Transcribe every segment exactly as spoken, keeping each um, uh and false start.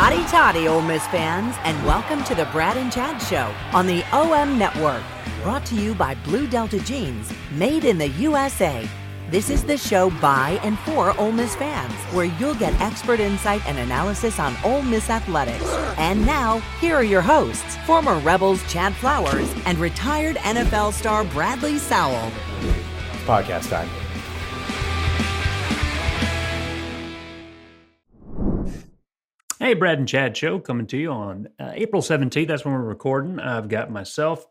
Hotty toddy, Ole Miss fans, and welcome to the Brad and Chad Show on the O M Network. Brought to you by Blue Delta Jeans, made in the U S A. This is the show by and for Ole Miss fans, where you'll get expert insight and analysis on Ole Miss athletics. And now, here are your hosts, former Rebels Chad Flowers and retired N F L star Bradley Sowell. It's podcast time. Hey, Brad and Chad Show coming to you on uh, April seventeenth. That's when we're recording. I've got myself,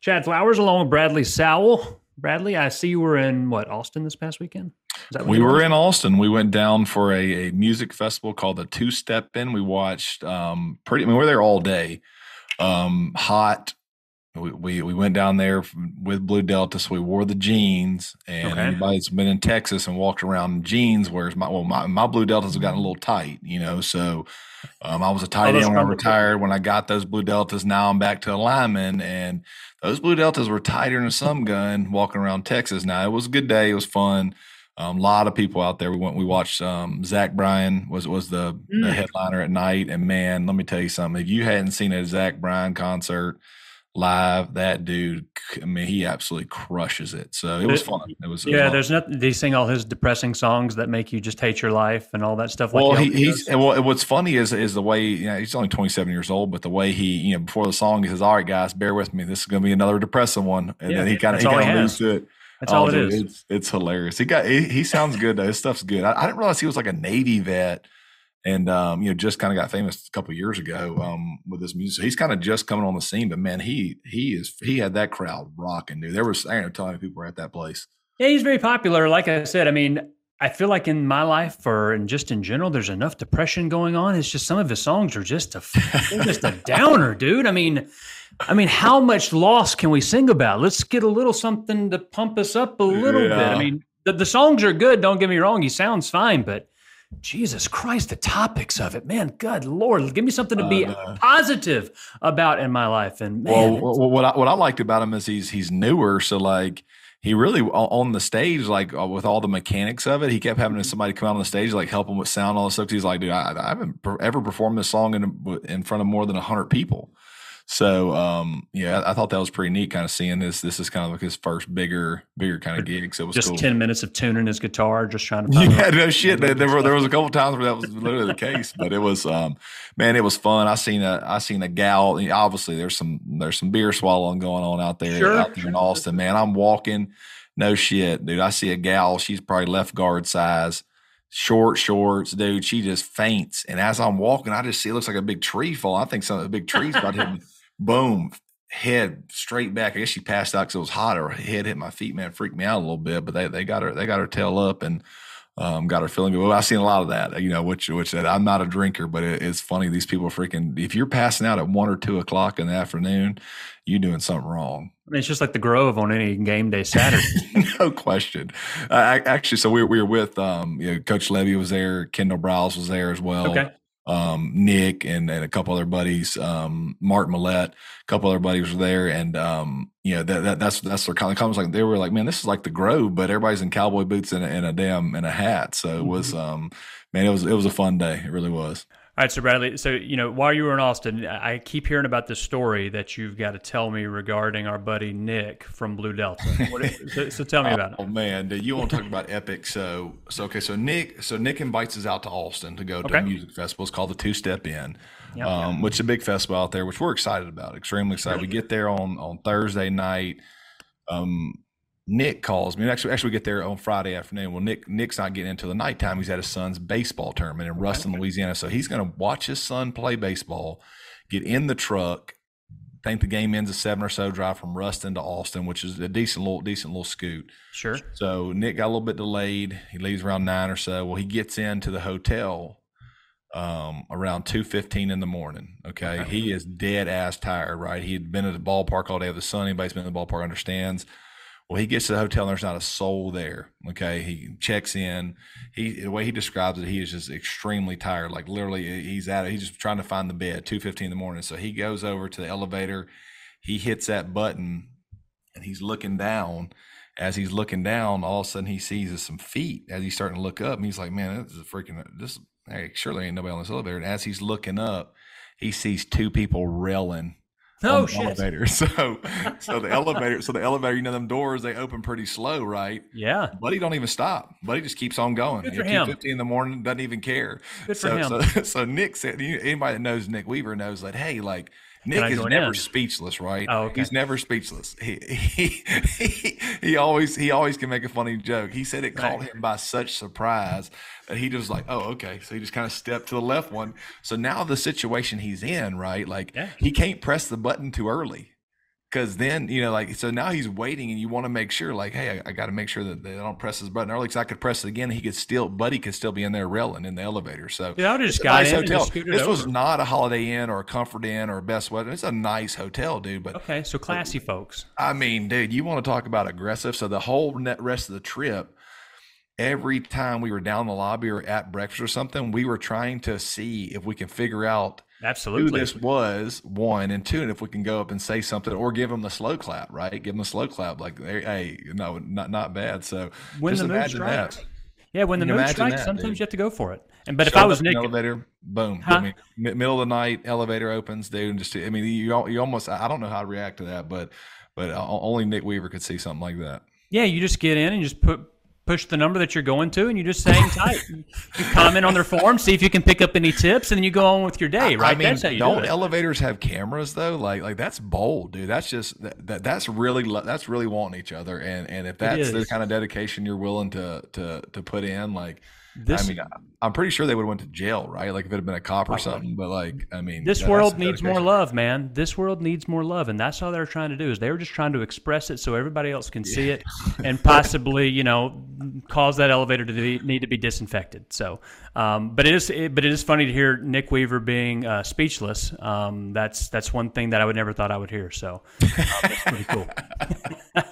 Chad Flowers, along with Bradley Sowell. Bradley, I see you were in, what, Austin this past weekend? Is that we were in Austin. We went down for a, a music festival called the Two Step Inn. We watched um, pretty, I mean, we were there all day. Um, hot. We, we we went down there with Blue Delta, so we wore the jeans. And okay. Anybody that's been in Texas and walked around in jeans wears my well, my, my Blue Deltas have gotten a little tight, you know. So um, I was a tight oh, end when I retired. When I got those Blue Deltas, now I'm back to a lineman, and those Blue Deltas were tighter than a sum gun walking around Texas. Now it was a good day. It was fun. A um, lot of people out there. We went. We watched um, Zach Bryan was was the, mm. the headliner at night. And man, let me tell you something. If you hadn't seen a Zach Bryan concert live, that dude, I mean, he absolutely crushes it. So it was fun. It was, it yeah. Was there's nothing. They sing all his depressing songs that make you just hate your life and all that stuff. Well, like he, he he's and well, what's funny is is the way, you know, he's only twenty-seven years old, but the way he, you know, before the song, he says, "All right, guys, bear with me. This is going to be another depressing one," and yeah, then he kind of he kind of moves to it. That's oh, all it dude, is. It's, it's hilarious. He got he, he sounds good though. His stuff's good. I, I didn't realize he was like a Navy vet. And, um, you know, just kind of got famous a couple of years ago um, with his music. So he's kind of just coming on the scene, but man, he he is he had that crowd rocking, dude. There was, I don't know, telling you people were at that place. Yeah, he's very popular. Like I said, I mean, I feel like in my life or and just in general, there's enough depression going on. It's just some of his songs are just a just a downer, dude. I mean, I mean, how much loss can we sing about? Let's get a little something to pump us up a little yeah. bit. I mean, the, the songs are good. Don't get me wrong. He sounds fine, but Jesus Christ, the topics of it, man, good Lord, give me something to be uh, positive about in my life. And man, well, well what I, what I liked about him is he's, he's newer. So like he really on the stage, like with all the mechanics of it, he kept having somebody come out on the stage, like help him with sound, all this stuff. He's like, dude, I, I haven't ever performed this song in, in front of more than a hundred people. So, um, yeah, I, I thought that was pretty neat kind of seeing this. This is kind of like his first bigger, bigger kind of gig. So it was just cool. ten minutes of tuning his guitar, just trying to find Yeah, out. no shit. There, there, were, there was a couple times where that was literally the case, but it was, um, man, it was fun. I seen a, I seen a gal, obviously there's some, there's some beer swallowing going on out there, sure, out there sure. in Austin, man. I'm walking, no shit, dude. I see a gal, she's probably left guard size. Short shorts, dude. She just faints, and as I'm walking, I just see it looks like a big tree fall. I think some of the big trees about him. Boom, head straight back. I guess she passed out because it was hot. Her head hit my feet, man. Freaked me out a little bit, but they they got her they got her tail up and um, got her feeling good. Well, I've seen a lot of that, you know. Which which that I'm not a drinker, but it, it's funny these people are freaking. If you're passing out at one or two o'clock in the afternoon, you're doing something wrong. I mean, it's just like the Grove on any game day Saturday. No question. Uh, I, actually, so we, we were with um, you know, Coach Levy was there. Kendall Briles was there as well. Okay. Um, Nick and, and a couple other buddies, um, Mark Mallett, a couple other buddies were there. And, um, you know, that, that that's that's their comments. Like, they were like, man, this is like the Grove, but everybody's in cowboy boots and a, and a damn and a hat. So it was, um, man, it was it was a fun day. It really was. All right, so Bradley, so, you know, while you were in Austin, I keep hearing about this story that you've got to tell me regarding our buddy Nick from Blue Delta. What is, so, so tell me about oh, it. Oh, man, dude, you want to talk about epic. So, so okay, so Nick so Nick invites us out to Austin to go to okay. a music festival. It's called the Two Step Inn, yep, um, yep. which is a big festival out there, which we're excited about, extremely excited. We get there on, on Thursday night. Um, Nick calls me. Actually, actually, we get there on Friday afternoon. Well, Nick Nick's not getting until the nighttime. He's at his son's baseball tournament in Ruston, okay. Louisiana. So he's going to watch his son play baseball, get in the truck. I think the game ends at seven or so. Drive from Ruston to Austin, which is a decent little decent little scoot. Sure. So Nick got a little bit delayed. He leaves around nine or so. Well, he gets into the hotel um around two fifteen in the morning. Okay, okay. He is dead ass tired. Right. He had been at the ballpark all day with his son. Anybody's been in the ballpark understands. Well, he gets to the hotel and there's not a soul there. Okay, he checks in. He the way he describes it, he is just extremely tired. Like literally, he's at it. He's just trying to find the bed. two fifteen in the morning. So he goes over to the elevator. He hits that button, and he's looking down. As he's looking down, all of a sudden he sees some feet. As he's starting to look up, and he's like, "Man, this is a freaking this. Hey, surely ain't nobody on this elevator." And as he's looking up, he sees two people railing. Oh shit! Elevator. So, so the elevator, so the elevator. You know, them doors they open pretty slow, right? Yeah. Buddy don't even stop. Buddy just keeps on going. Good for him. two fifty in the morning, doesn't even care. Good for him. So, so Nick said, anybody that knows Nick Weaver knows that. Hey, like Nick is never speechless, right? Oh, okay. He's never speechless. He he, he he always he always can make a funny joke. He said it caught him by such surprise. He just like, oh, okay. So he just kind of stepped to the left one. So now the situation he's in, right? Like yeah. he can't press the button too early because then, you know, like, so now he's waiting and you want to make sure like, hey, I, I got to make sure that they don't press this button early because I could press it again. He could still, buddy could still be in there railing in the elevator. So yeah, I just got nice in hotel. Just this over. Was not a Holiday Inn or a Comfort Inn or a Best Western. It's a nice hotel, dude. But okay, so classy but, folks. I mean, dude, you want to talk about aggressive. So the whole net rest of the trip, every time we were down in the lobby or at breakfast or something, we were trying to see if we can figure out absolutely who this was, one, and two, and if we can go up and say something or give them the slow clap, right? Give them the slow clap, like, hey, no, not not bad. So when just the imagine mood strikes, that. Yeah, when the mood strikes, that, sometimes dude. You have to go for it. And but Show if I was Nick, elevator, boom, huh? I mean, middle of the night, elevator opens, dude, and just I mean, you you almost I don't know how to react to that, but but only Nick Weaver could see something like that. Yeah, you just get in and just put. Push the number that you're going to, and you just hang tight. You comment on their form, see if you can pick up any tips, and then you go on with your day, right? I mean, that's how you don't do it. Elevators have cameras though? Like, like that's bold, dude. That's just that, that that's really that's really wanting each other, and and if that's the kind of dedication you're willing to to to put in, like. This, I mean, I'm pretty sure they would have went to jail, right? Like if it had been a cop or something. But like, I mean, this world needs more love, man. This world needs more love, and that's all they're trying to do is they were just trying to express it so everybody else can yeah. see it, and possibly, you know, cause that elevator to be, need to be disinfected. So, um, but it is, it, but it is funny to hear Nick Weaver being uh, speechless. Um, that's that's one thing that I would never thought I would hear. So, uh, that's pretty cool. So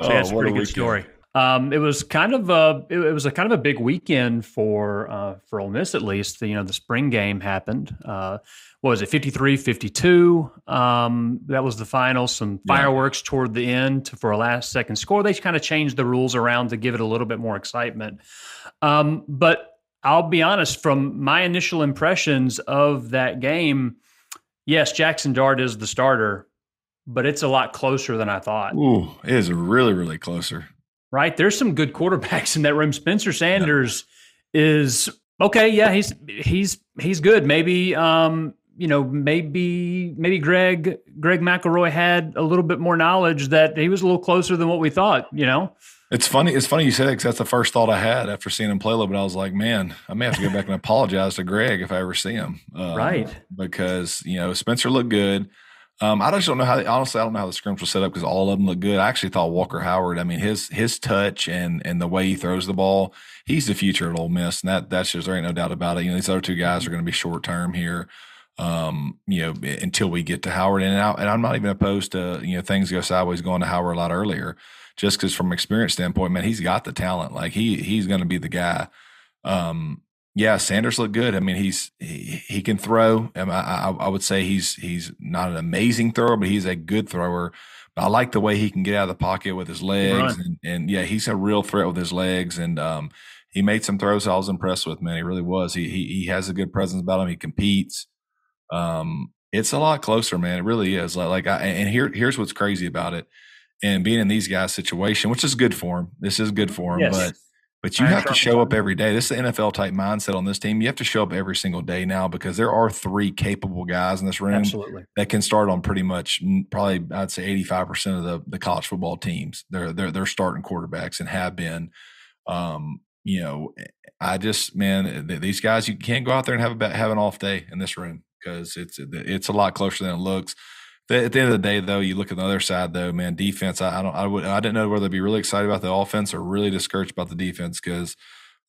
oh, that's a pretty good story. Um, it was kind of a it, it was a kind of a big weekend for uh, for Ole Miss, at least. You know, the spring game happened. Uh, what was it, fifty-three fifty-two? Um, that was the final. Some fireworks yeah. toward the end for a last second score. They kind of changed the rules around to give it a little bit more excitement. Um, but I'll be honest, from my initial impressions of that game, yes, Jackson Dart is the starter, but it's a lot closer than I thought. Ooh, it is really, really closer. Right, there's some good quarterbacks in that room. Spencer Sanders yeah. is okay. Yeah, he's he's he's good. Maybe um, you know, maybe maybe Greg Greg McElroy had a little bit more knowledge that he was a little closer than what we thought. You know, it's funny. It's funny you said that because that's the first thought I had after seeing him play a little bit. I was like, man, I may have to go back and apologize to Greg if I ever see him. Um, right, because you know Spencer looked good. Um, I just don't know how. They, honestly, I don't know how the scrims were set up because all of them look good. I actually thought Walker Howard. I mean, his his touch and and the way he throws the ball, he's the future at Ole Miss, and that that's just there ain't no doubt about it. You know, these other two guys are going to be short term here. Um, you know, until we get to Howard, and I, and I'm not even opposed to you know things go sideways going to Howard a lot earlier, just because from experience standpoint, man, he's got the talent. Like he he's going to be the guy. Um, Yeah, Sanders looked good. I mean, he's he, he can throw. I, I I would say he's he's not an amazing thrower, but he's a good thrower. But I like the way he can get out of the pocket with his legs, and, and yeah, he's a real threat with his legs. And um, he made some throws I was impressed with, man. He really was. He he, he has a good presence about him. He competes. Um, it's a lot closer, man. It really is. Like, like I, and here here's what's crazy about it. And being in these guys' situation, which is good for him. This is good for him. Yes. But but you I have to show up every day. This is the N F L-type mindset on this team. You have to show up every single day now because there are three capable guys in this room Absolutely. That can start on pretty much probably I'd say eighty-five percent of the, the college football teams. They're, they're, they're starting quarterbacks and have been. Um, you know, I just – man, these guys, you can't go out there and have, a, have an off day in this room because it's it's a lot closer than it looks. At the end of the day, though, you look at the other side, though, man, defense, I, I don't, I would, I didn't know whether to be really excited about the offense or really discouraged about the defense because,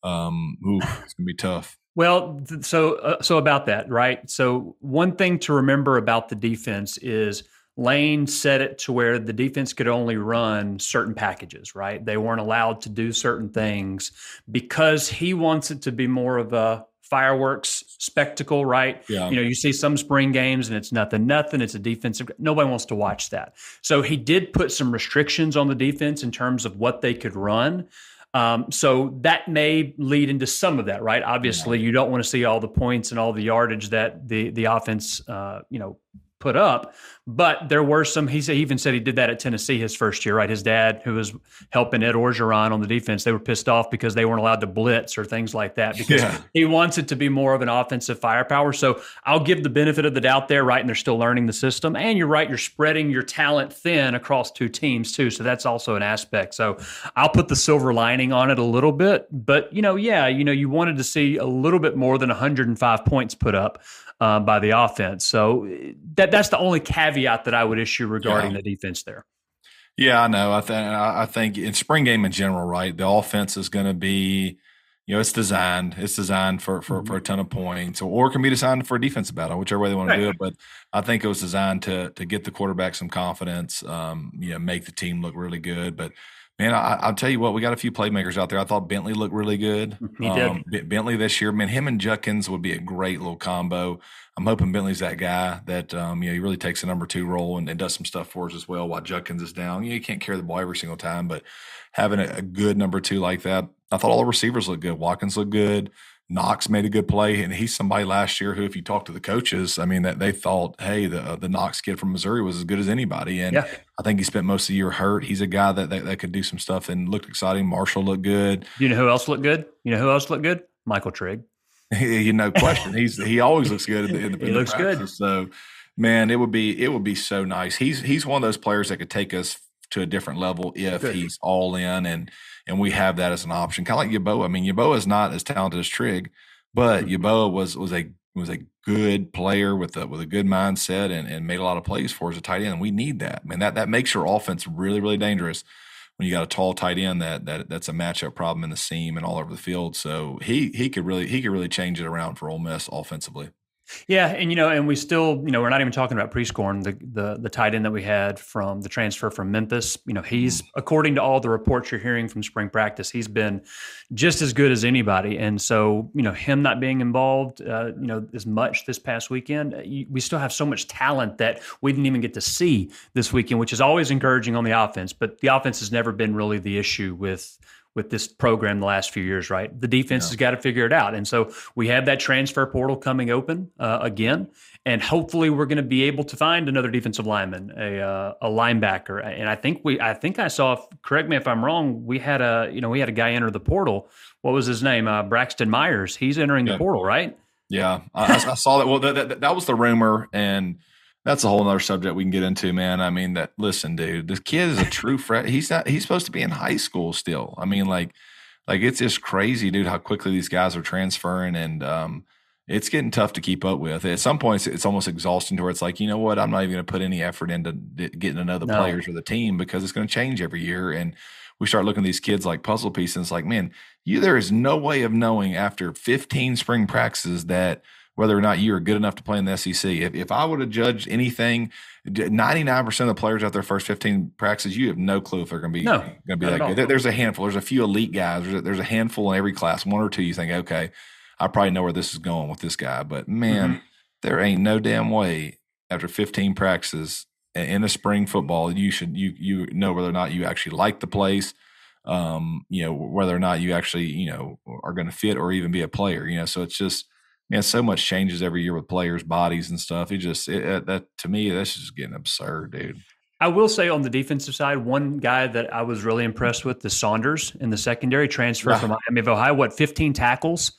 um, ooh, it's going to be tough. Well, so, uh, so about that, right? So one thing to remember about the defense is Lane set it to where the defense could only run certain packages, right? They weren't allowed to do certain things because he wants it to be more of a fireworks spectacle, right? Yeah. You know, you see some spring games and it's nothing, nothing. It's a defensive. Nobody wants to watch that. So he did put some restrictions on the defense in terms of what they could run. Um, so that may lead into some of that, right? Obviously, yeah. you don't want to see all the points and all the yardage that the the offense, uh, you know, put up. But there were some, he said, he even said he did that at Tennessee his first year, right? His dad, who was helping Ed Orgeron on the defense, they were pissed off because they weren't allowed to blitz or things like that because yeah. he wants it to be more of an offensive firepower. So I'll give the benefit of the doubt there, right? And they're still learning the system. And you're right, you're spreading your talent thin across two teams too. So that's also an aspect. So I'll put the silver lining on it a little bit. But, you know, yeah, you know, you wanted to see a little bit more than one hundred five points put up uh, by the offense. So that that's the only caveat that I would issue regarding yeah. the defense there. Yeah, I know. I, th- I think in spring game in general, right, the offense is going to be, you know, it's designed. It's designed for for, mm-hmm. for a ton of points or it can be designed for a defensive battle, whichever way they want right. to do it. But I think it was designed to to get the quarterback some confidence, um, you know, make the team look really good. But, man, I, I'll tell you what, we got a few playmakers out there. I thought Bentley looked really good. He did. Um, B- Bentley this year, man, him and Judkins would be a great little combo. I'm hoping Bentley's that guy that, um, you know, he really takes a number two role and, and does some stuff for us as well while Judkins is down. You know, you can't carry the ball every single time, but having a, a good number two like that, I thought all the receivers looked good. Watkins looked good. Knox made a good play, and he's somebody last year who, if you talk to the coaches, I mean, that they thought, hey, the the Knox kid from Missouri was as good as anybody. And yeah. I think he spent most of the year hurt. He's a guy that, that that could do some stuff and looked exciting. Marshall looked good. You know who else looked good? You know who else looked good? Michael Trigg. You know, question. He's he always looks good. In the, in the, he in the looks practice. Good. So, man, it would be it would be so nice. He's he's one of those players that could take us to a different level if good. He's all in, and and we have that as an option. Kind of like Yeboah. I mean, Yeboah is not as talented as Trigg, but mm-hmm. Yeboah was was a was a good player with a with a good mindset and, and made a lot of plays for us as a tight end. And we need that. I mean, that that makes your offense really really dangerous. When you got a tall tight end, that that that's a matchup problem in the seam and all over the field. So he he could really he could really change it around for Ole Miss offensively. Yeah, and you know, and we still, you know, we're not even talking about Prescorn, the the the tight end that we had from the transfer from Memphis. You know, he's according to all the reports you're hearing from spring practice, he's been just as good as anybody. And so, you know, him not being involved, uh, you know, as much this past weekend, we still have so much talent that we didn't even get to see this weekend, which is always encouraging on the offense. But the offense has never been really the issue with. with this program the last few years, right? The defense yeah. has got to figure it out. And so we have that transfer portal coming open uh, again, and hopefully we're going to be able to find another defensive lineman, a uh, a linebacker. And I think we, I think I saw, correct me if I'm wrong, we had a, you know, we had a guy enter the portal. What was his name? Uh, Braxton Myers. He's entering yeah. the portal, right? Yeah. I, I saw that. Well, that, that, that was the rumor, and that's a whole other subject we can get into, man. I mean, that listen, dude, this kid is a true fresh. He's not. He's supposed to be in high school still. I mean, like, like it's just crazy, dude, how quickly these guys are transferring, and um, it's getting tough to keep up with. At some points, it's almost exhausting to where it's like, you know what, I'm not even going to put any effort into getting to know the no. players or the team because it's going to change every year. And we start looking at these kids like puzzle pieces. And it's like, man, you there is no way of knowing after fifteen spring practices that. Whether or not you are good enough to play in the S E C. If, if I would have judged anything, ninety-nine percent of the players out there first fifteen practices, you have no clue if they're going to be no, going to be that good. There, there's a handful. There's a few elite guys. There's a, there's a handful in every class. One or two you think, okay, I probably know where this is going with this guy. But, man, mm-hmm. there ain't no damn way after fifteen practices in the spring football, you should you you know whether or not you actually like the place. um, you know, whether or not you actually, you know, are going to fit or even be a player, you know. So it's just, man, so much changes every year with players' bodies and stuff. It just, it, that to me, that's just getting absurd, dude. I will say on the defensive side, one guy that I was really impressed with is Saunders in the secondary, transfer yeah. from Miami of Ohio, what, fifteen tackles?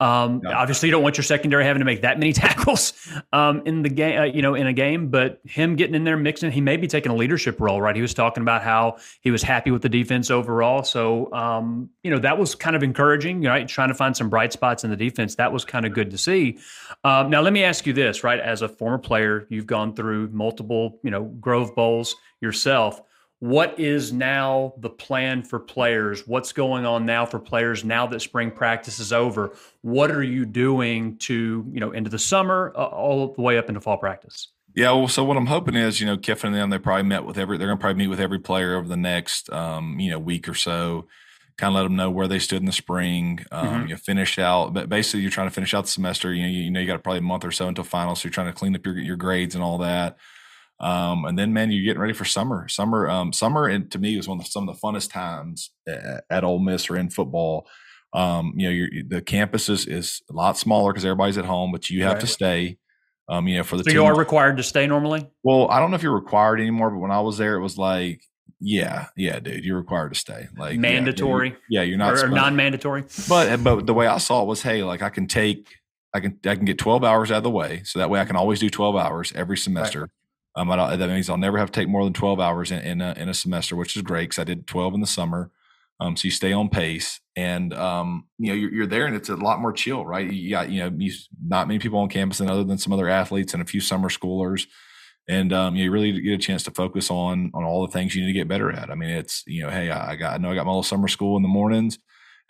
Um, yeah. Obviously, you don't want your secondary having to make that many tackles um, in the game, uh, you know, in a game. But him getting in there, mixing, he may be taking a leadership role, right? He was talking about how he was happy with the defense overall. So, um, you know, that was kind of encouraging, right? Trying to find some bright spots in the defense. That was kind of good to see. Um, now, let me ask you this, right? As a former player, you've gone through multiple, you know, Grove Bowls yourself. What is now the plan for players? What's going on now for players now that spring practice is over? What are you doing to, you know, into the summer, uh, all the way up into fall practice? Yeah, well, so what I'm hoping is, you know, Kiffin and them, they probably met with every, they're going to probably meet with every player over the next, um, you know, week or so, kind of let them know where they stood in the spring, um, mm-hmm. you know, finish out. But basically, you're trying to finish out the semester. You know, you, you know, you got probably a month or so until finals, so you're trying to clean up your your grades and all that. Um, and then, man, you're getting ready for summer. Summer, um, summer, and to me, is one of the, some of the funnest times at, at Ole Miss or in football. Um, you know, you're, the campus is, is a lot smaller because everybody's at home, but you have right. to stay. Um, you know, for the so team. You are required to stay normally. Well, I don't know if you're required anymore, but when I was there, it was like, yeah, yeah, dude, you're required to stay. Like mandatory. Yeah, dude, yeah you're not or, or non-mandatory. But but the way I saw it was, hey, like I can take, I can I can get twelve hours out of the way, so that way I can always do twelve hours every semester. Right. Um, I don't, that means I'll never have to take more than twelve hours in in a, in a semester, which is great because I did twelve in the summer. Um, so you stay on pace, and um, you know you're, you're there, and it's a lot more chill, right? You got you know you, not many people on campus, and other than some other athletes and a few summer schoolers, and um, you really get a chance to focus on on all the things you need to get better at. I mean, it's you know, hey, I got I know I got my little summer school in the mornings,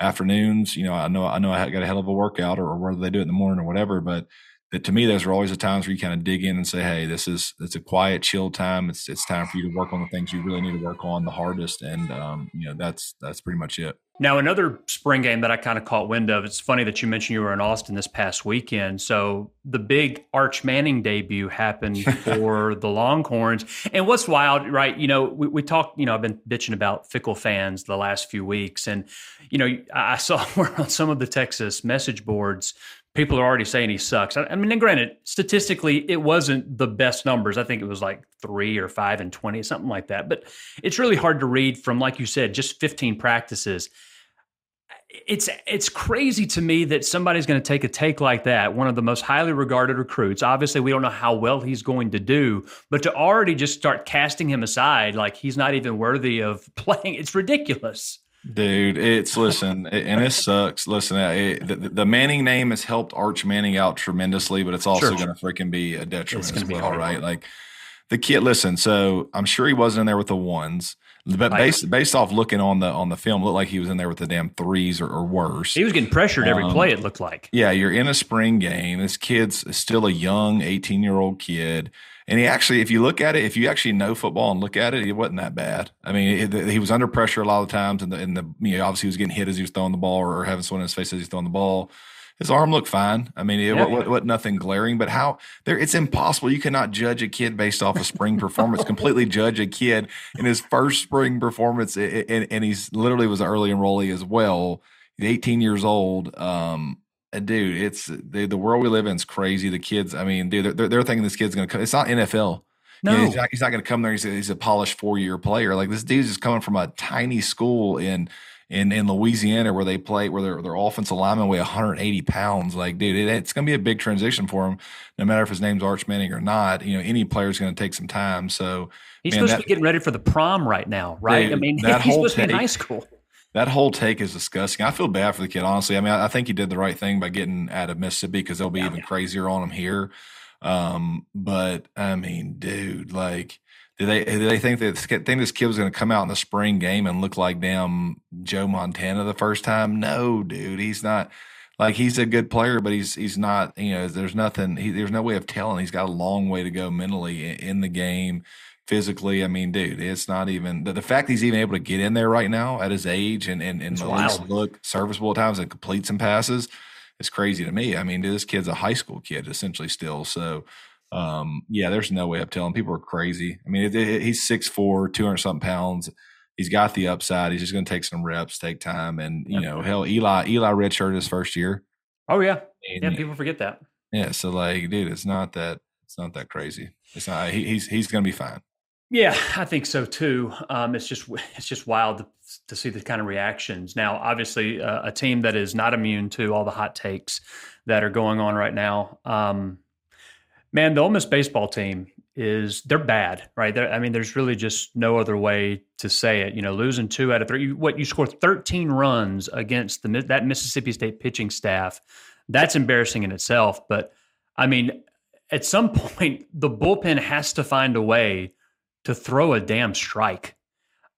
afternoons. You know, I know I know I got a hell of a workout, or, or whether they do it in the morning or whatever, but. That to me, those are always the times where you kind of dig in and say, hey, this is it's a quiet, chill time. It's it's time for you to work on the things you really need to work on the hardest. And, um, you know, that's that's pretty much it. Now, another spring game that I kind of caught wind of, it's funny that you mentioned you were in Austin this past weekend. So the big Arch Manning debut happened for the Longhorns. And what's wild, right, you know, we, we talked, you know, I've been bitching about fickle fans the last few weeks. And, you know, I saw we're on some of the Texas message boards. People are already saying he sucks. I mean, and granted, statistically, it wasn't the best numbers. I think it was like three or five and twenty, something like that. But it's really hard to read from, like you said, just fifteen practices. It's it's crazy to me that somebody's going to take a take like that, one of the most highly regarded recruits. Obviously, we don't know how well he's going to do, but to already just start casting him aside, like he's not even worthy of playing, it's ridiculous. Dude, it's listen, it, and it sucks. Listen, it, the, the Manning name has helped Arch Manning out tremendously, but it's also sure. going to freaking be a detriment as well, horrible. Right? Like the kid. Listen, so I'm sure he wasn't in there with the ones, but based based off looking on the on the film, looked like he was in there with the damn threes or, or worse. He was getting pressured um, every play. It looked like. Yeah, you're in a spring game. This kid's still a young eighteen year old kid. And he actually, if you look at it, if you actually know football and look at it, it wasn't that bad. I mean, it, he was under pressure a lot of times, and the, and the you know, obviously he was getting hit as he was throwing the ball, or having someone in his face as he was throwing the ball. His arm looked fine. I mean, it yeah, wasn't yeah. nothing glaring. But how there, it's impossible. You cannot judge a kid based off a spring performance. Completely judge a kid in his first spring performance, and, and he's literally was an early enrollee as well. He's eighteen years old. Um, Dude, it's the the world we live in is crazy. The kids, I mean, dude, they're, they're thinking this kid's going to come. It's not N F L. No, you know, he's not, not going to come there. He's a, he's a polished four year player. Like this dude's just coming from a tiny school in in in Louisiana where they play where their their offensive linemen weigh one hundred eighty pounds. Like, dude, it, it's going to be a big transition for him. No matter if his name's Arch Manning or not, you know, any player's going to take some time. So he's man, supposed that, to be getting ready for the prom right now, right? Dude, I mean, that he's whole supposed take, to be in high school. That whole take is disgusting. I feel bad for the kid, honestly. I mean, I, I think he did the right thing by getting out of Mississippi because they'll be yeah, even yeah. crazier on him here. Um, but I mean, dude, like, do they do they think that think this kid was going to come out in the spring game and look like damn Joe Montana the first time? No, dude, he's not. Like, he's a good player, but he's he's not. You know, there's nothing. He, there's no way of telling. He's got a long way to go mentally in, in the game. Physically, I mean, dude, it's not even the, the fact he's even able to get in there right now at his age and and, and at least look serviceable at times and complete some passes is crazy to me. I mean, dude, this kid's a high school kid essentially still. So, um, yeah, there's no way I'm telling people are crazy. I mean, it, it, he's six four, two hundred something pounds. He's got the upside. He's just going to take some reps, take time. And, you yep. know, hell, Eli, Eli redshirted his first year. Oh, yeah. And, yeah, people forget that. Yeah. So, like, dude, it's not that, it's not that crazy. It's not, he, he's, he's going to be fine. Yeah, I think so too. Um, it's just, it's just wild to, to see the kind of reactions. Now, obviously uh, a team that is not immune to all the hot takes that are going on right now. Um, man, the Ole Miss baseball team is, they're bad, right? They're, I mean, there's really just no other way to say it. You know, losing two out of three, you, what you scored thirteen runs against the that Mississippi State pitching staff. That's embarrassing in itself. But I mean, at some point, the bullpen has to find a way to throw a damn strike.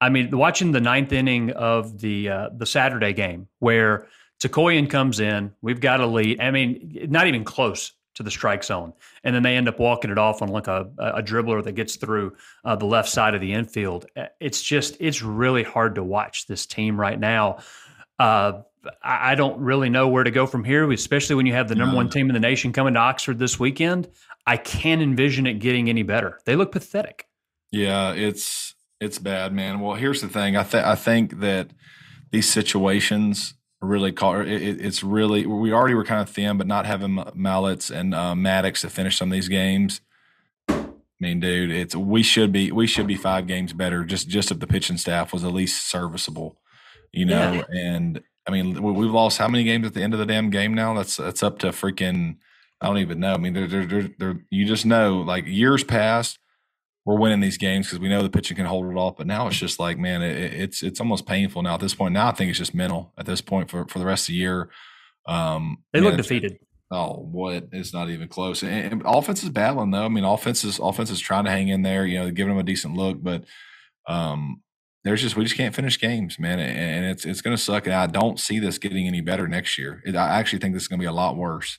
I mean, watching the ninth inning of the uh, the Saturday game where Tekoyan comes in, we've got a lead. I mean, not even close to the strike zone. And then they end up walking it off on like a, a dribbler that gets through uh, the left side of the infield. It's just, it's really hard to watch this team right now. Uh, I don't really know where to go from here, especially when you have the number one team in the nation coming to Oxford this weekend. I can't envision it getting any better. They look pathetic. Yeah, it's it's bad, man. Well, here's the thing. I, th- I think that these situations really call it, it, it's really – we already were kind of thin, but not having Mallett's and uh, Maddox to finish some of these games. I mean, dude, it's we should be we should be five games better just, just if the pitching staff was at least serviceable, you know. Yeah. And, I mean, we've lost how many games at the end of the damn game now? That's, that's up to freaking – I don't even know. I mean, they're, they're, they're, they're, you just know, like, years past – we're winning these games because we know the pitching can hold it off. But now it's just like, man, it, it's it's almost painful now at this point. Now I think it's just mental at this point for, for the rest of the year. Um, they look defeated. Oh, what? It's not even close. And, and offense is battling, though. I mean, offense is, offense is trying to hang in there, you know, giving them a decent look. But um, there's just we just can't finish games, man. And, and it's it's going to suck. And I don't see this getting any better next year. It, I actually think this is going to be a lot worse.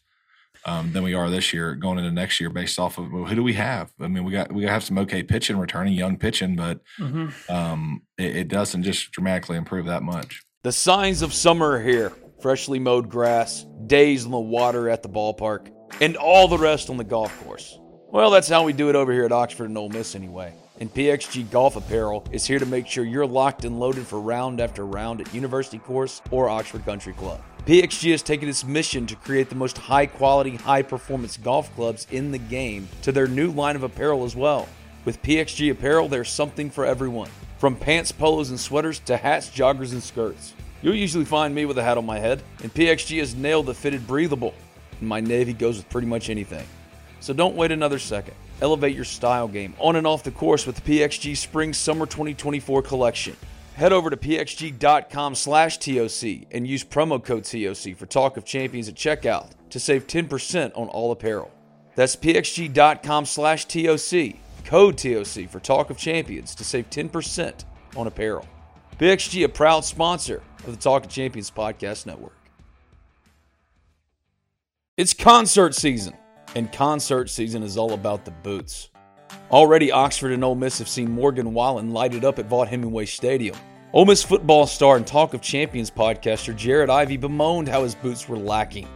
Um, than we are this year, going into next year, based off of well, who do we have? I mean, we got we have some okay pitching, returning young pitching, but mm-hmm. um, it, it doesn't just dramatically improve that much. The signs of summer are here: freshly mowed grass, days in the water at the ballpark, and all the rest on the golf course. Well, that's how we do it over here at Oxford and Ole Miss, anyway. And P X G Golf Apparel is here to make sure you're locked and loaded for round after round at University Course or Oxford Country Club. P X G has taken its mission to create the most high-quality, high-performance golf clubs in the game to their new line of apparel as well. With P X G Apparel, there's something for everyone, from pants, polos, and sweaters to hats, joggers, and skirts. You'll usually find me with a hat on my head, and P X G has nailed the fitted breathable, and my navy goes with pretty much anything. So don't wait another second. Elevate your style game on and off the course with the P X G Spring Summer twenty twenty-four collection. Head over to pxg.com slash TOC and use promo code T O C for Talk of Champions at checkout to save ten percent on all apparel. That's pxg.com slash TOC, code T O C for Talk of Champions to save ten percent on apparel. P X G, a proud sponsor of the Talk of Champions podcast network. It's concert season, and concert season is all about the boots. Already, Oxford and Ole Miss have seen Morgan Wallen lighted up at Vaught-Hemingway Stadium. Ole Miss football star and Talk of Champions podcaster Jared Ivey bemoaned how his boots were lacking.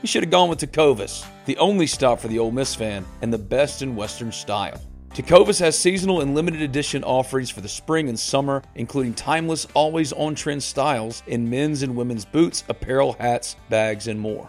He should have gone with Tecovas, the only stop for the Ole Miss fan and the best in Western style. Tecovas has seasonal and limited edition offerings for the spring and summer, including timeless, always on-trend styles in men's and women's boots, apparel, hats, bags, and more.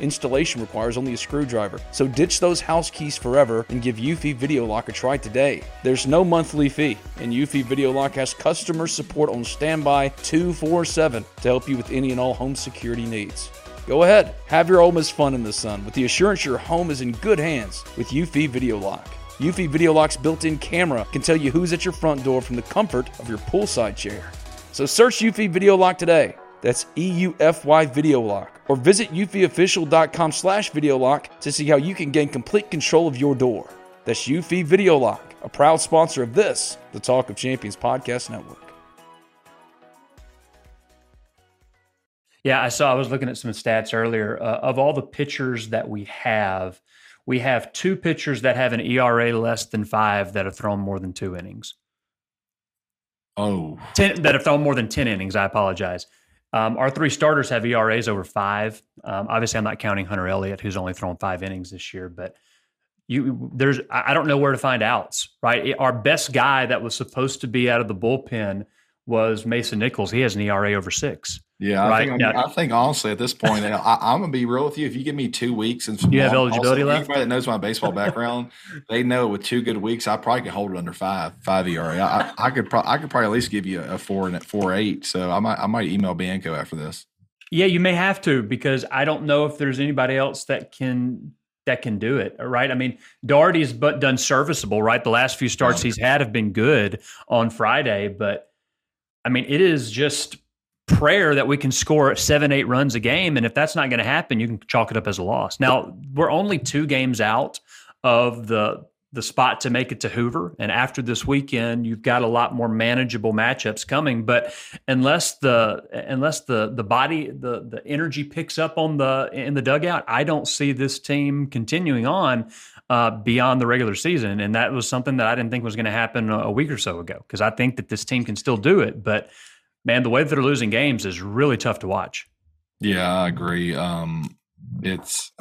Installation requires only a screwdriver. So ditch those house keys forever and give Eufy Video Lock a try today. There's no monthly fee, and Eufy Video Lock has customer support on standby twenty-four seven to help you with any and all home security needs. Go ahead, have your Ole Miss fun in the sun with the assurance your home is in good hands with Eufy Video Lock. Eufy Video Lock's built-in camera can tell you who's at your front door from the comfort of your poolside chair. So search Eufy Video Lock today. That's E U F Y Video Lock. Or visit eufyofficial.com slash video lock to see how you can gain complete control of your door. That's Eufy Video Lock, a proud sponsor of this, the Talk of Champions Podcast Network. Yeah, I saw, I was looking at some stats earlier. Uh, of all the pitchers that we have, we have two pitchers that have an E R A less than five that have thrown more than two innings. Oh. Ten, that have thrown more than ten innings, I apologize. Um, our three starters have E R As over five. Um, obviously, I'm not counting Hunter Elliott, who's only thrown five innings this year, but you there's I don't know where to find outs, right? Our best guy that was supposed to be out of the bullpen was Mason Nichols. He has an E R A over six. Yeah, right? I, think now, I think honestly at this point, I, I'm gonna be real with you. If you give me two weeks and some you have eligibility left, anybody that knows my baseball background, they know with two good weeks, I probably could hold it under five, five E R A. I, I could probably, I could probably at least give you a four and at four eight. So I might, I might email Bianco after this. Yeah, you may have to because I don't know if there's anybody else that can that can do it. Right? I mean, Daugherty's but done serviceable. Right? The last few starts oh, he's had have been good on Friday, but I mean, it is just prayer that we can score seven, eight runs a game. And if that's not going to happen, you can chalk it up as a loss. Now, we're only two games out of the the spot to make it to Hoover. And after this weekend, you've got a lot more manageable matchups coming. But unless the unless the the body, the the energy picks up on the in the dugout, I don't see this team continuing on uh, beyond the regular season. And that was something that I didn't think was going to happen a week or so ago, because I think that this team can still do it. But man, the way that they're losing games is really tough to watch. Yeah, I agree. Um, it's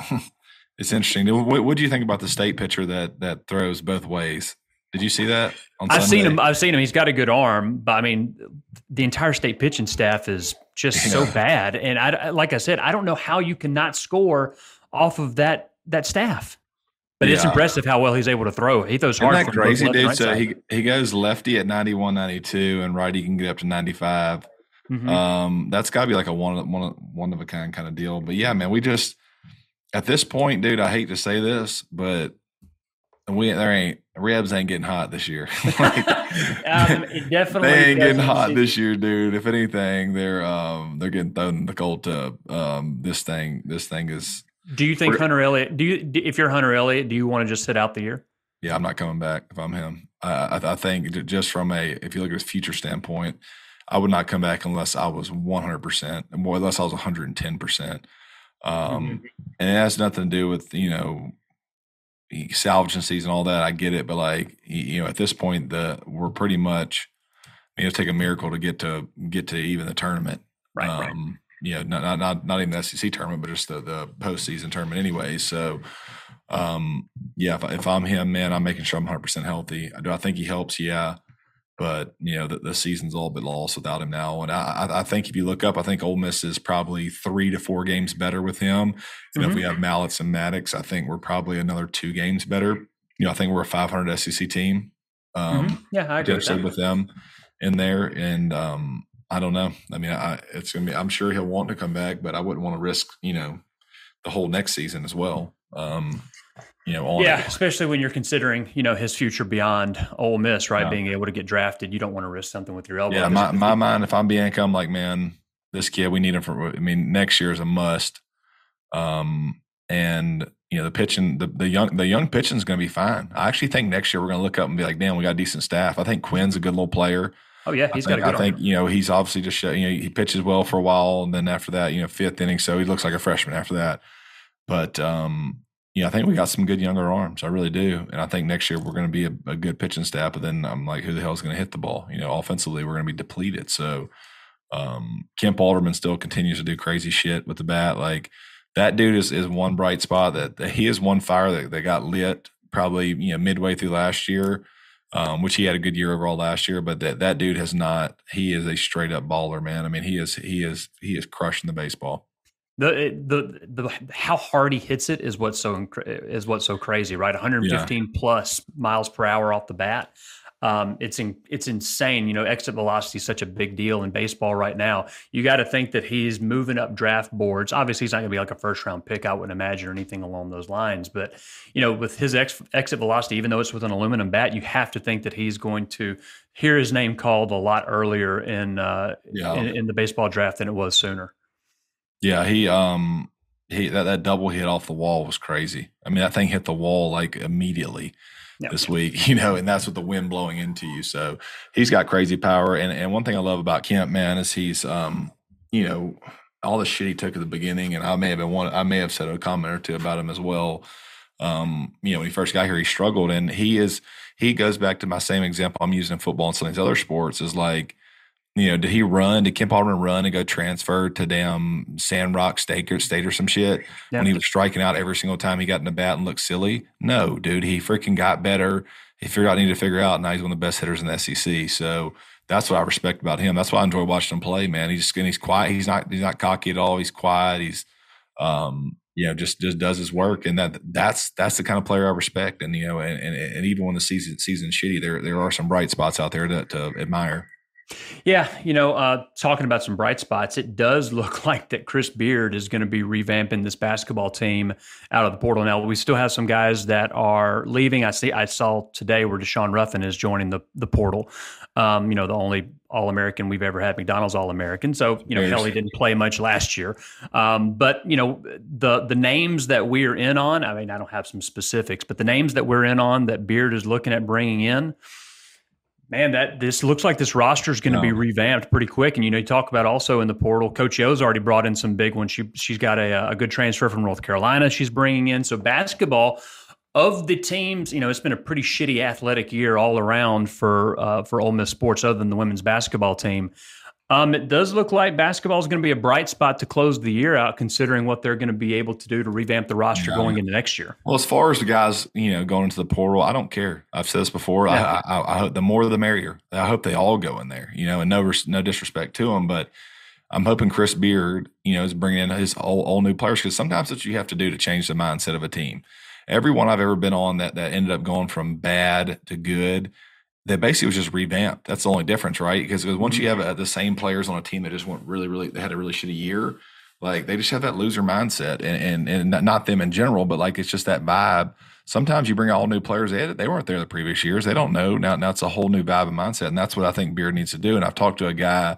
it's interesting. What, what do you think about the state pitcher that that throws both ways? Did you see that on Sunday? I've seen him. I've seen him. He's got a good arm, but I mean, the entire state pitching staff is just yeah. so bad. And I, like I said, I don't know how you cannot score off of that that staff. But yeah. It's impressive how well he's able to throw. He throws hard. Isn't that crazy, dude? Right, so side. he he goes lefty at ninety-one, ninety-two, and righty can get up to ninety-five. Mm-hmm. Um, that's got to be like a one, one, one of a kind kind of deal. But yeah, man, we just at this point, dude. I hate to say this, but we there ain't Rebs ain't getting hot this year. like, um, it definitely they ain't getting hot this year, dude. If anything, they're um they're getting thrown in the cold tub. Um, this thing this thing is. Do you think Hunter Elliott? Do you, if you're Hunter Elliott, do you want to just sit out the year? Yeah, I'm not coming back if I'm him. I, I, I think just from a if you look at his future standpoint, I would not come back unless I was one hundred percent, more unless I was one hundred ten percent. Um, and it has nothing to do with you know salvaging season and all that. I get it, but like you know, at this point, the we're pretty much I mean, it'll take a miracle to get to get to even the tournament, right? Um, right. You know, not, not not not even the S E C tournament, but just the, the postseason tournament anyway. So, um, yeah, if, if I'm him, man, I'm making sure I'm one hundred percent healthy. Do I think he helps? Yeah. But, you know, the, the season's a little bit lost without him now. And I, I think if you look up, I think Ole Miss is probably three to four games better with him. And mm-hmm. if we have Mallett and Maddox, I think we're probably another two games better. You know, I think we're a five hundred S E C team. Um, mm-hmm. Yeah, I agree with that. With them in there. And, um, I don't know. I mean, I, it's gonna be. I'm sure he'll want to come back, but I wouldn't want to risk, you know, the whole next season as well. Um, you know, on yeah, it. Especially when you're considering, you know, his future beyond Ole Miss, right? Yeah. Being able to get drafted, you don't want to risk something with your elbow. Yeah, my, my mind. If I'm Bianco, I'm like, man, this kid, we need him for. I mean, next year is a must. Um, and you know, the pitching, the, the young, the young pitching is going to be fine. I actually think next year we're going to look up and be like, damn, we got a decent staff. I think Quinn's a good little player. Oh yeah, he's I got. Think, a good I think arm. You know he's obviously just you know he pitches well for a while, and then after that, you know, fifth inning, so he looks like a freshman after that. But um, you know, I think we got some good younger arms. I really do, and I think next year we're going to be a, a good pitching staff. But then I'm like, who the hell is going to hit the ball? You know, offensively we're going to be depleted. So um, Kemp Alderman still continues to do crazy shit with the bat. Like that dude is is one bright spot that, that he is one fire that, that got lit probably you know midway through last year. Um, which he had a good year overall last year, but that, that dude has not. He is a straight up baller, man. I mean, he is he is he is crushing the baseball. The, the the how hard he hits it is what's so is what's so crazy, right? one fifteen yeah. plus miles per hour off the bat. Um, it's in, it's insane. You know, exit velocity is such a big deal in baseball right now. You got to think that he's moving up draft boards. Obviously, he's not going to be like a first round pick, I wouldn't imagine, or anything along those lines. But you know, with his ex, exit velocity, even though it's with an aluminum bat, you have to think that he's going to hear his name called a lot earlier in uh, yeah. in, in the baseball draft than it was sooner. Yeah, he um he that, that double hit off the wall was crazy. I mean, that thing hit the wall like immediately yep. this week, you know, and that's with the wind blowing into you. So he's got crazy power. And and one thing I love about Kemp, man, is he's um, you know, all the shit he took at the beginning, and I may have been one I may have said a comment or two about him as well. Um, you know, when he first got here, he struggled, and he is he goes back to my same example I'm using in football and some of these other sports, is like, you know, did he run? Did Kemp Alderman run and go transfer to damn Sand Rock State or, State or some shit yeah. when he was striking out every single time he got in the bat and looked silly? No, dude. He freaking got better. He figured out he needed to figure out, and now he's one of the best hitters in the S E C. So that's what I respect about him. That's why I enjoy watching him play, man. He's just and he's quiet. He's not he's not cocky at all. He's quiet. He's um, you know, just just does his work, and that that's that's the kind of player I respect. And you know, and and, and even when the season season's shitty, there there are some bright spots out there to, to admire. Yeah, you know, uh, talking about some bright spots, it does look like that Chris Beard is going to be revamping this basketball team out of the portal. Now, we still have some guys that are leaving. I see. I saw today where Deshaun Ruffin is joining the the portal. Um, you know, the only All-American we've ever had, McDonald's All-American. So, you know, hell, he didn't play much last year. Um, but, you know, the the names that we're in on, I mean, I don't have some specifics, but the names that we're in on that Beard is looking at bringing in, man, that this looks like this roster is going to no. be revamped pretty quick. And, you know, you talk about also in the portal, Coach Yo's already brought in some big ones. She, she's got a, a good transfer from North Carolina she's bringing in. So basketball of the teams, you know, it's been a pretty shitty athletic year all around for uh, for Ole Miss sports other than the women's basketball team. Um, it does look like basketball is going to be a bright spot to close the year out, considering what they're going to be able to do to revamp the roster yeah. going into next year. Well, as far as the guys, you know, going into the portal, I don't care. I've said this before. Yeah. I, I, I hope the more the merrier. I hope they all go in there, you know, and no, no disrespect to them, but I'm hoping Chris Beard, you know, is bringing in his all, all new players, because sometimes that's what you have to do to change the mindset of a team. Everyone I've ever been on that that ended up going from bad to good, they basically was just revamped. That's the only difference, right? Because once you have a, the same players on a team that just went really, really, they had a really shitty year, like they just have that loser mindset, and and, and not, not them in general, but like it's just that vibe. Sometimes you bring all new players in, they weren't there the previous years. They don't know. Now, now it's a whole new vibe and mindset, and that's what I think Beard needs to do. And I've talked to a guy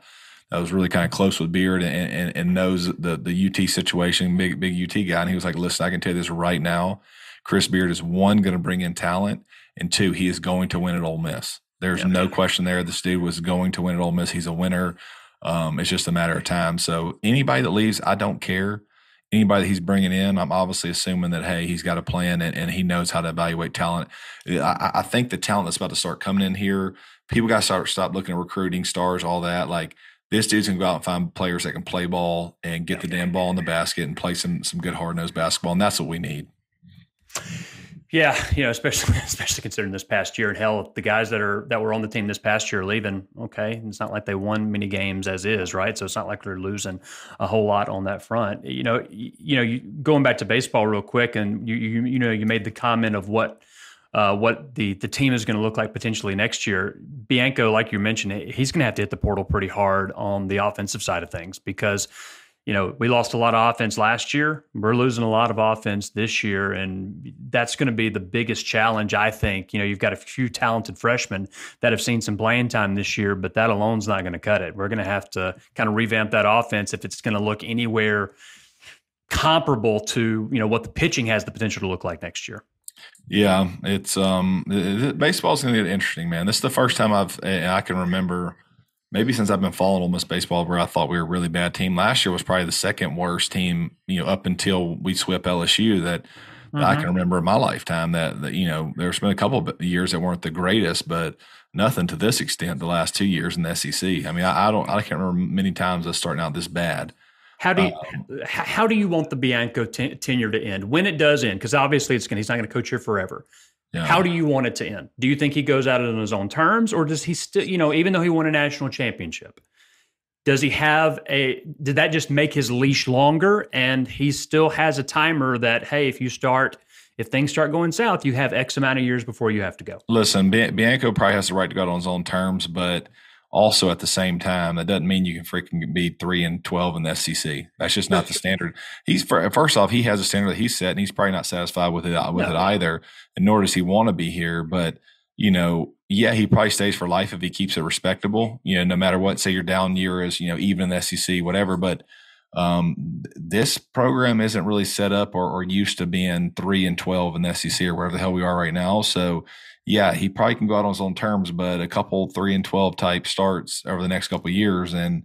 that was really kind of close with Beard and and, and knows the the U T situation, big big U T guy, and he was like, "Listen, I can tell you this right now. Chris Beard is one going to bring in talent." And two, he is going to win at Ole Miss. There's yeah. no question there. This dude was going to win at Ole Miss. He's a winner. Um, it's just a matter of time. So anybody that leaves, I don't care. Anybody that he's bringing in, I'm obviously assuming that, hey, he's got a plan and, and he knows how to evaluate talent. I, I think the talent that's about to start coming in here, people got to start, stop looking at recruiting stars, all that. Like, this dude's going to go out and find players that can play ball and get the damn ball in the basket and play some some good hard-nosed basketball, and that's what we need. Yeah, you know, especially especially considering this past year, and hell, the guys that are that were on the team this past year are leaving. Okay, it's not like they won many games as is, right? So it's not like they're losing a whole lot on that front. You know, you, you know, you, going back to baseball real quick, and you you you know, you made the comment of what uh, what the the team is going to look like potentially next year. Bianco, like you mentioned, he's going to have to hit the portal pretty hard on the offensive side of things, because, you know, we lost a lot of offense last year. We're losing a lot of offense this year, and that's going to be the biggest challenge, I think. You know, you've got a few talented freshmen that have seen some playing time this year, but that alone's not going to cut it. We're going to have to kind of revamp that offense if it's going to look anywhere comparable to, you know, what the pitching has the potential to look like next year. Yeah, it's um, baseball's going to get interesting, man. This is the first time I've I can remember. Maybe since I've been following Ole Miss baseball, where I thought we were a really bad team. Last year was probably the second worst team, you know, up until we swept L S U that, mm-hmm. that I can remember in my lifetime. That, that, you know, there's been a couple of years that weren't the greatest, but nothing to this extent the last two years in the S E C. I mean, I, I don't, I can't remember many times us starting out this bad. How do you, um, how do you want the Bianco ten- tenure to end when it does end? Because obviously it's going, he's not going to coach here forever. Yeah. How do you want it to end? Do you think he goes out on his own terms, or does he still, you know, even though he won a national championship, Does he have a, did that just make his leash longer? And he still has a timer that, hey, if you start, if things start going south, you have X amount of years before you have to go. Listen, Bianco probably has the right to go on his own terms, but also at the same time, that doesn't mean you can freaking be three and twelve in the S E C. That's just not the standard. He's first off, he has a standard that he's set, and he's probably not satisfied with it with no. it either, and nor does he want to be here. But, you know, yeah, he probably stays for life if he keeps it respectable, you know, no matter what. Say your down year is, you know, even in the S E C, whatever. But um, this program isn't really set up or, or used to being three and twelve in the S E C or wherever the hell we are right now. So, yeah, he probably can go out on his own terms, but a couple three and twelve type starts over the next couple of years, and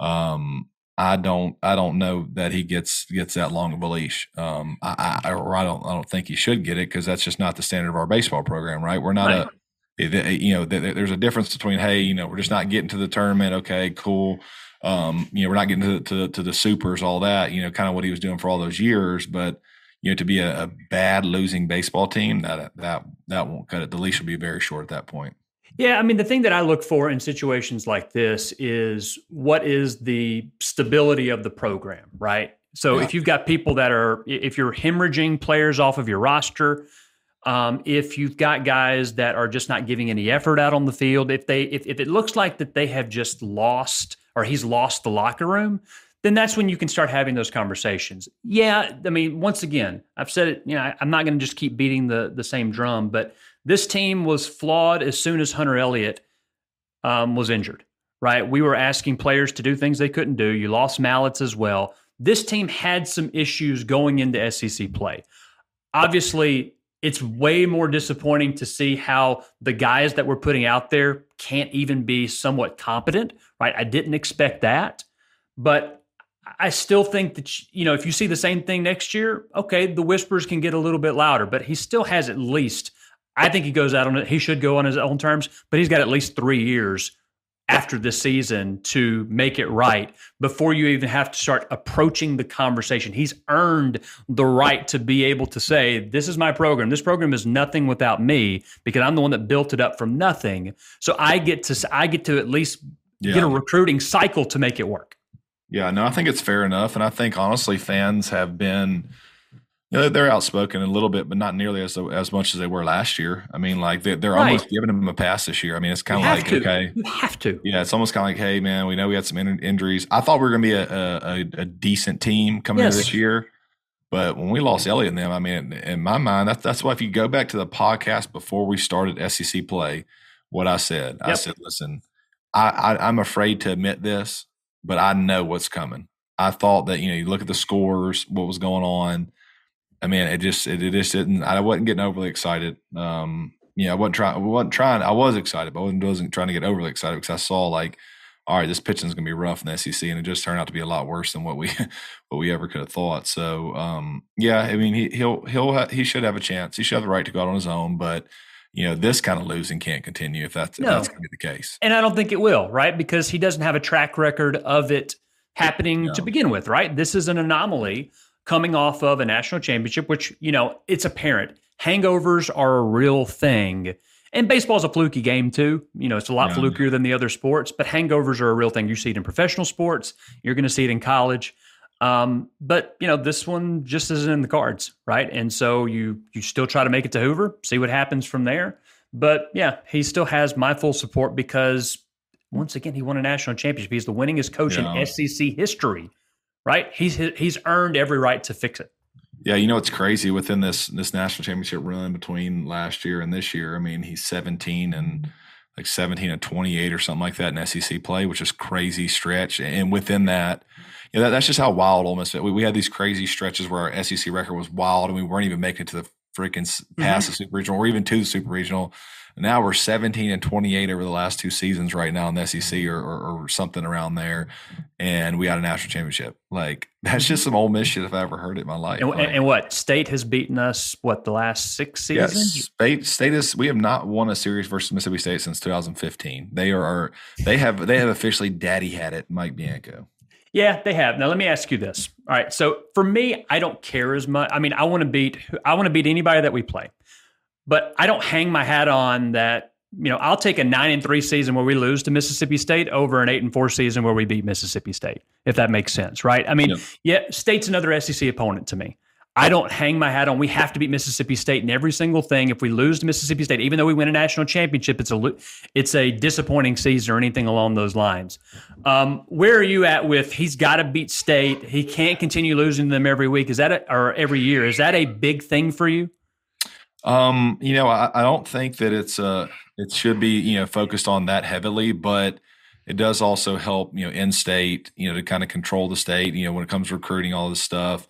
um, I don't, I don't know that he gets gets that long of a leash. Um, I, I, or I don't, I don't think he should get it because that's just not the standard of our baseball program, right? We're not right. a, you know, there's a difference between, hey, you know, we're just not getting to the tournament, okay, cool. Um, you know, we're not getting to to, to the supers, all that, you know, kind of what he was doing for all those years, but. You know, to be a, a bad losing baseball team, that that that won't cut it. The leash will be very short at that point. Yeah, I mean, the thing that I look for in situations like this is what is the stability of the program, right? So yeah. if you've got people that are, if you're hemorrhaging players off of your roster, um, if you've got guys that are just not giving any effort out on the field, if they if, if it looks like that they have just lost or he's lost the locker room, then that's when you can start having those conversations. Yeah, I mean, once again, I've said it, you know, I, I'm not going to just keep beating the the same drum, but this team was flawed as soon as Hunter Elliott um, was injured, right? We were asking players to do things they couldn't do. You lost Mallett as well. This team had some issues going into S E C play. Obviously, it's way more disappointing to see how the guys that we're putting out there can't even be somewhat competent, right? I didn't expect that, but I still think that, you know, if you see the same thing next year, okay, the whispers can get a little bit louder, but he still has at least, I think he goes out on it. He should go on his own terms, but he's got at least three years after this season to make it right before you even have to start approaching the conversation. He's earned the right to be able to say, this is my program. This program is nothing without me because I'm the one that built it up from nothing. So I get to, I get to at least yeah. get a recruiting cycle to make it work. Yeah, no, I think it's fair enough. And I think, honestly, fans have been, you know, they're outspoken a little bit, but not nearly as as much as they were last year. I mean, like, they're, they're right. almost giving him a pass this year. I mean, it's kind of like, to. okay. You have to. Yeah, it's almost kind of like, hey, man, we know we had some in- injuries. I thought we were going to be a, a, a decent team coming yes. into this year. But when we lost Elliott and them, I mean, in, in my mind, that's, that's why if you go back to the podcast before we started S E C play, what I said, yep. I said, listen, I, I, I'm afraid to admit this. But I know what's coming. I thought that, you know, you look at the scores, what was going on. I mean, it just, it, it just didn't, I wasn't getting overly excited. Um, you know, I wasn't trying, I wasn't trying, I was excited, but I wasn't, wasn't trying to get overly excited because I saw like, all right, this pitching is going to be rough in the S E C. And it just turned out to be a lot worse than what we, what we ever could have thought. So um, yeah, I mean, he, he'll, he'll, ha- he should have a chance. He should have the right to go out on his own, but you know, this kind of losing can't continue if that's, no. if that's going to be the case. And I don't think it will, right? Because he doesn't have a track record of it happening no. to begin with, right? This is an anomaly coming off of a national championship, which, you know, it's apparent. Hangovers are a real thing. And baseball's a fluky game too. You know, it's a lot yeah. flukier than the other sports, but hangovers are a real thing. You see it in professional sports. You're going to see it in college. Um, but you know, this one just isn't in the cards, right? And so you you still try to make it to Hoover, see what happens from there. But yeah, he still has my full support because once again, he won a national championship. He's the winningest coach yeah. in S E C history, right? He's he's earned every right to fix it. Yeah, you know, it's crazy within this this national championship run between last year and this year. I mean, he's seventeen and like seventeen and twenty-eight or something like that in S E C play, which is crazy stretch. And within that. You know, that, that's just how wild Ole Miss. We, we had these crazy stretches where our S E C record was wild, and we weren't even making it to the freaking past mm-hmm. the Super Regional or even to the Super Regional. And now we're seventeen and twenty-eight over the last two seasons right now in the S E C or, or, or something around there, and we got a national championship. Like that's just some Ole Miss shit if I ever heard it in my life. And, like, and what state has beaten us? What the last six seasons? Yeah, state state is we have not won a series versus Mississippi State since two thousand fifteen. They are they have they have officially daddy had it, Mike Bianco. Yeah, they have. Now, let me ask you this. All right, so for me, I don't care as much. I mean, I want to beat I want to beat anybody that we play, but I don't hang my hat on that you know, I'll take a nine and three season where we lose to Mississippi State over an eight and four season where we beat Mississippi State, if that makes sense, right? I mean, yeah, yeah State's another S E C opponent to me. I don't hang my hat on, we have to beat Mississippi State in every single thing. If we lose to Mississippi State, even though we win a national championship, it's a it's a disappointing season or anything along those lines. Um, where are you at with he's got to beat State? He can't continue losing to them every week. Is that a, or every year? Is that a big thing for you? Um, you know, I, I don't think that it's uh it should be you know focused on that heavily, but it does also help you know in state you know to kind of control the state you know when it comes to recruiting all this stuff.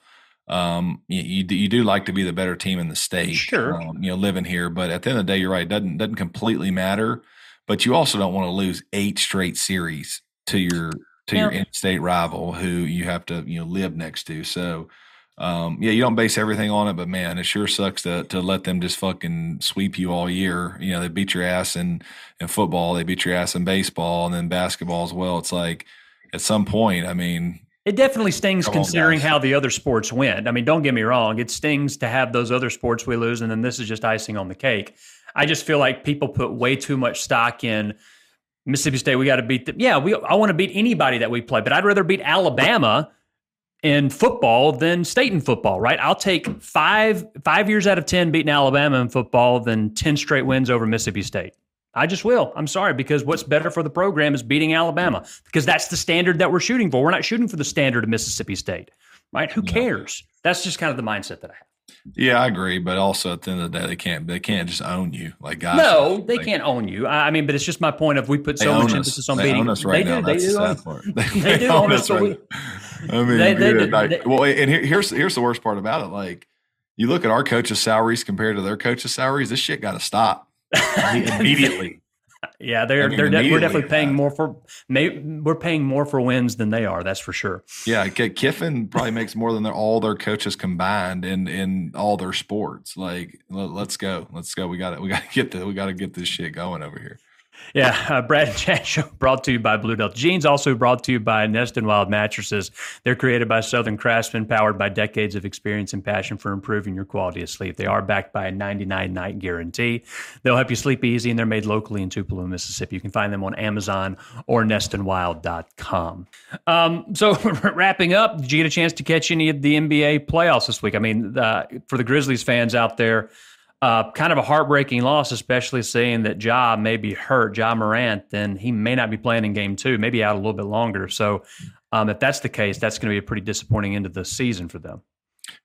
Um, you, you do like to be the better team in the state, sure. um, you know, living here, but at the end of the day, you're right. It doesn't, doesn't completely matter, but you also don't want to lose eight straight series to your, to yeah. your in-state rival who you have to, you know, live next to. So, um, yeah, you don't base everything on it, but man, it sure sucks to, to let them just fucking sweep you all year. You know, they beat your ass in, in football, they beat your ass in baseball and then basketball as well. It's like at some point, I mean, it definitely stings considering how the other sports went. I mean, don't get me wrong. It stings to have those other sports we lose, and then this is just icing on the cake. I just feel like people put way too much stock in Mississippi State. We got to beat them. Yeah, we. I want to beat anybody that we play, but I'd rather beat Alabama in football than State in football, right? I'll take five five years out of ten beating Alabama in football than ten straight wins over Mississippi State. I just will. I'm sorry, because what's better for the program is beating Alabama, because that's the standard that we're shooting for. We're not shooting for the standard of Mississippi State, right? Who cares? That's just kind of the mindset that I have. Yeah, I agree. But also at the end of the day, they can't they can't just own you. Like guys, no, they like, can't own you. I mean, but it's just my point of we put so much emphasis on beating. They own us right now. That's the sad part. They do own us right now. I mean, they, they do, like, they, well, and here, here's here's the worst part about it. Like, you look at our coaches' salaries compared to their coaches' salaries. This shit got to stop. Immediately, yeah, they're I mean, they're de- we're definitely paying more for maybe we're paying more for wins than they are. That's for sure. Yeah, Kiffin probably makes more than their, all their coaches combined in in all their sports. Like, let, let's go, let's go. We got it. We got to get the. We got to get this shit going over here. Yeah, uh, Brad and Chad Show brought to you by Blue Delta Jeans, also brought to you by Nest and Wild Mattresses. They're created by Southern craftsmen, powered by decades of experience and passion for improving your quality of sleep. They are backed by a ninety-nine night guarantee. They'll help you sleep easy, and they're made locally in Tupelo, Mississippi. You can find them on Amazon or nest and wild dot com. Um, so wrapping up, did you get a chance to catch any of the N B A playoffs this week? I mean, uh, for the Grizzlies fans out there, Uh, kind of a heartbreaking loss, especially seeing that Ja may be hurt, Ja Morant, then he may not be playing in game two, maybe out a little bit longer. So um, if that's the case, that's going to be a pretty disappointing end of the season for them.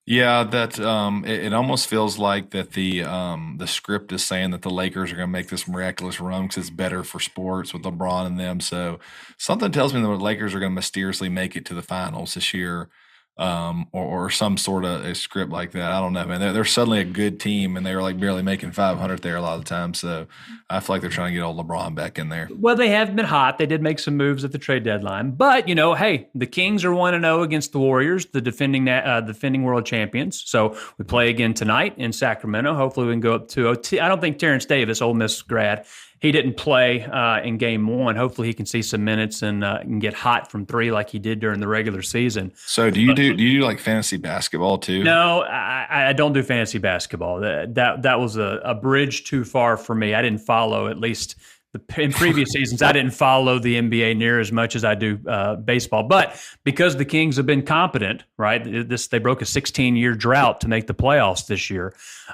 Yeah, that um, it, it almost feels like that the um, the script is saying that the Lakers are going to make this miraculous run because it's better for sports with LeBron and them. So something tells me that the Lakers are going to mysteriously make it to the finals this year. Um, or, or some sort of a script like that. I don't know, man. They're, they're suddenly a good team, and they were like barely making five hundred there a lot of the time. So I feel like they're trying to get old LeBron back in there. Well, they have been hot. They did make some moves at the trade deadline, but you know, hey, the Kings are one and zero against the Warriors, the defending uh, defending world champions. So we play again tonight in Sacramento. Hopefully, we can go up two oh. I don't think Terrence Davis, Ole Miss grad, he didn't play uh, in game one. Hopefully he can see some minutes and uh, can get hot from three like he did during the regular season. So do you but, do do you do like fantasy basketball too? No, I, I don't do fantasy basketball. That that, that was a, a bridge too far for me. I didn't follow at least the, in previous seasons. I didn't follow the N B A near as much as I do uh, baseball. But because the Kings have been competent, right? This they broke a sixteen year drought to make the playoffs this year,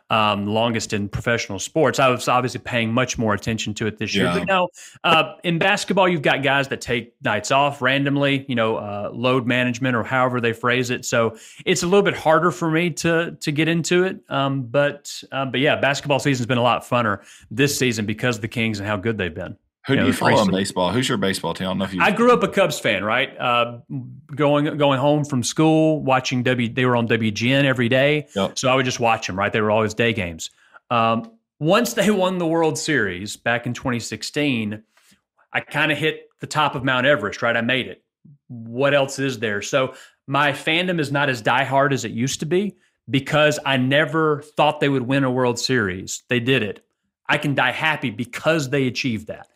um, longest in professional sports. I was obviously paying much more attention to it this yeah. year. But no, uh, in basketball, you've got guys that take nights off randomly, you know, uh, load management or however they phrase it. So it's a little bit harder for me to to get into it. Um, but uh, but yeah, basketball season's been a lot funner this season because of the Kings and how good they've been. Who do you, know, you follow recently. in baseball? Who's your baseball team? I don't know if you. I grew up a Cubs fan, right? Uh, going going home from school, watching W. They were on W G N every day, yep. So I would just watch them. Right, they were always day games. Um, once they won the World Series back in twenty sixteen, I kind of hit the top of Mount Everest. Right, I made it. What else is there? So my fandom is not as diehard as it used to be because I never thought they would win a World Series. They did it. I can die happy because they achieved that.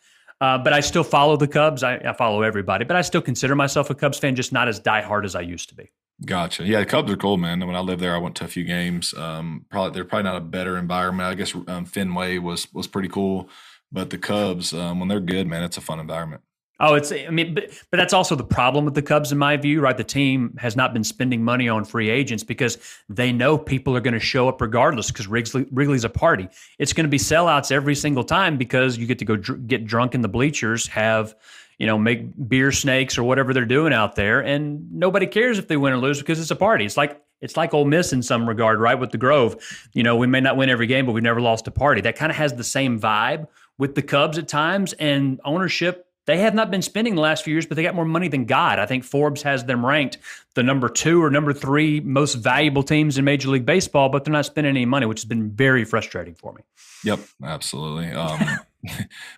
Uh, but I still follow the Cubs. I, I follow everybody, but I still consider myself a Cubs fan, just not as diehard as I used to be. Gotcha. Yeah, the Cubs are cool, man. When I lived there, I went to a few games. Um, probably they're probably not a better environment. I guess um, Fenway was was pretty cool. But the Cubs, um, when they're good, man, it's a fun environment. Oh, it's, I mean, but, but that's also the problem with the Cubs, in my view, right? The team has not been spending money on free agents because they know people are going to show up regardless because Wrigley, Wrigley's a party. It's going to be sellouts every single time because you get to go dr- get drunk in the bleachers, have, you know, make beer snakes or whatever they're doing out there. And nobody cares if they win or lose because it's a party. It's like, it's like Ole Miss in some regard, right? With the Grove, you know, we may not win every game, but we've never lost a party. That kind of has the same vibe with the Cubs at times, and ownership, they have not been spending the last few years, but they got more money than God. I think Forbes has them ranked the number two or number three most valuable teams in Major League Baseball, but they're not spending any money, which has been very frustrating for me. Yep, absolutely. Um,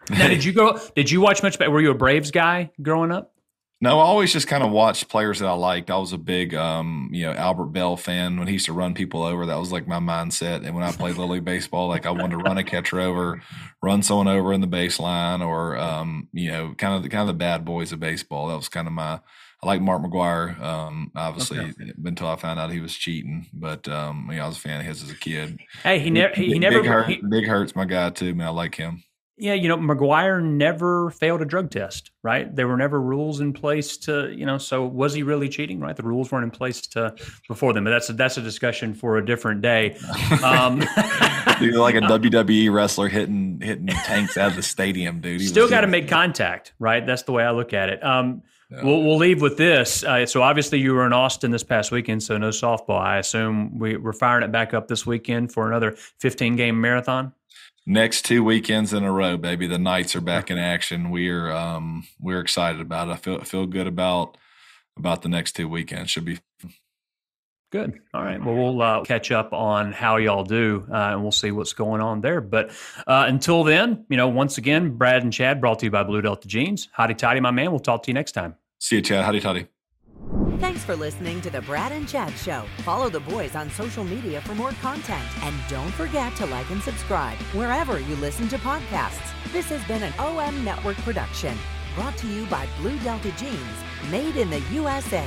they, now, did you go? Did you watch much? Were you a Braves guy growing up? No, I always just kind of watched players that I liked. I was a big, um, you know, Albert Bell fan when he used to run people over. That was like my mindset. And when I played Little League Baseball, like I wanted to run a catcher over, run someone over in the baseline, or um, you know, kind of the kind of the bad boys of baseball. That was kind of my. I like Mark McGwire, um, obviously, okay. until I found out he was cheating. But um, you know, I was a fan of his as a kid. Hey, he never, he, he never, Big, Hurt, he, Big Hurt's my guy too, man. I like him. Yeah, you know, McGwire never failed a drug test, right? There were never rules in place to, you know, so was he really cheating, right? The rules weren't in place to before them, but that's a, that's a discussion for a different day. Um, dude, like a W W E wrestler hitting hitting tanks out of the stadium, dude. He still got to make contact, right? That's the way I look at it. Um, yeah. We'll we'll leave with this. Uh, so obviously you were in Austin this past weekend, so no softball. I assume we, we're firing it back up this weekend for another fifteen-game marathon. Next two weekends in a row, baby. The Knights are back in action. We're um, we're excited about it. I feel feel good about about the next two weekends. Should be fun. Good. All right. Well, we'll uh, catch up on how y'all do, uh, and we'll see what's going on there. But uh, until then, you know, once again, Brad and Chad brought to you by Blue Delta Jeans. Hotty toddy, my man. We'll talk to you next time. See you, Chad. Hotty toddy. Thanks for listening to the Brad and Chad Show. Follow the boys on social media for more content. And don't forget to like and subscribe wherever you listen to podcasts. This has been an O M Network production, brought to you by Blue Delta Jeans, made in the U S A.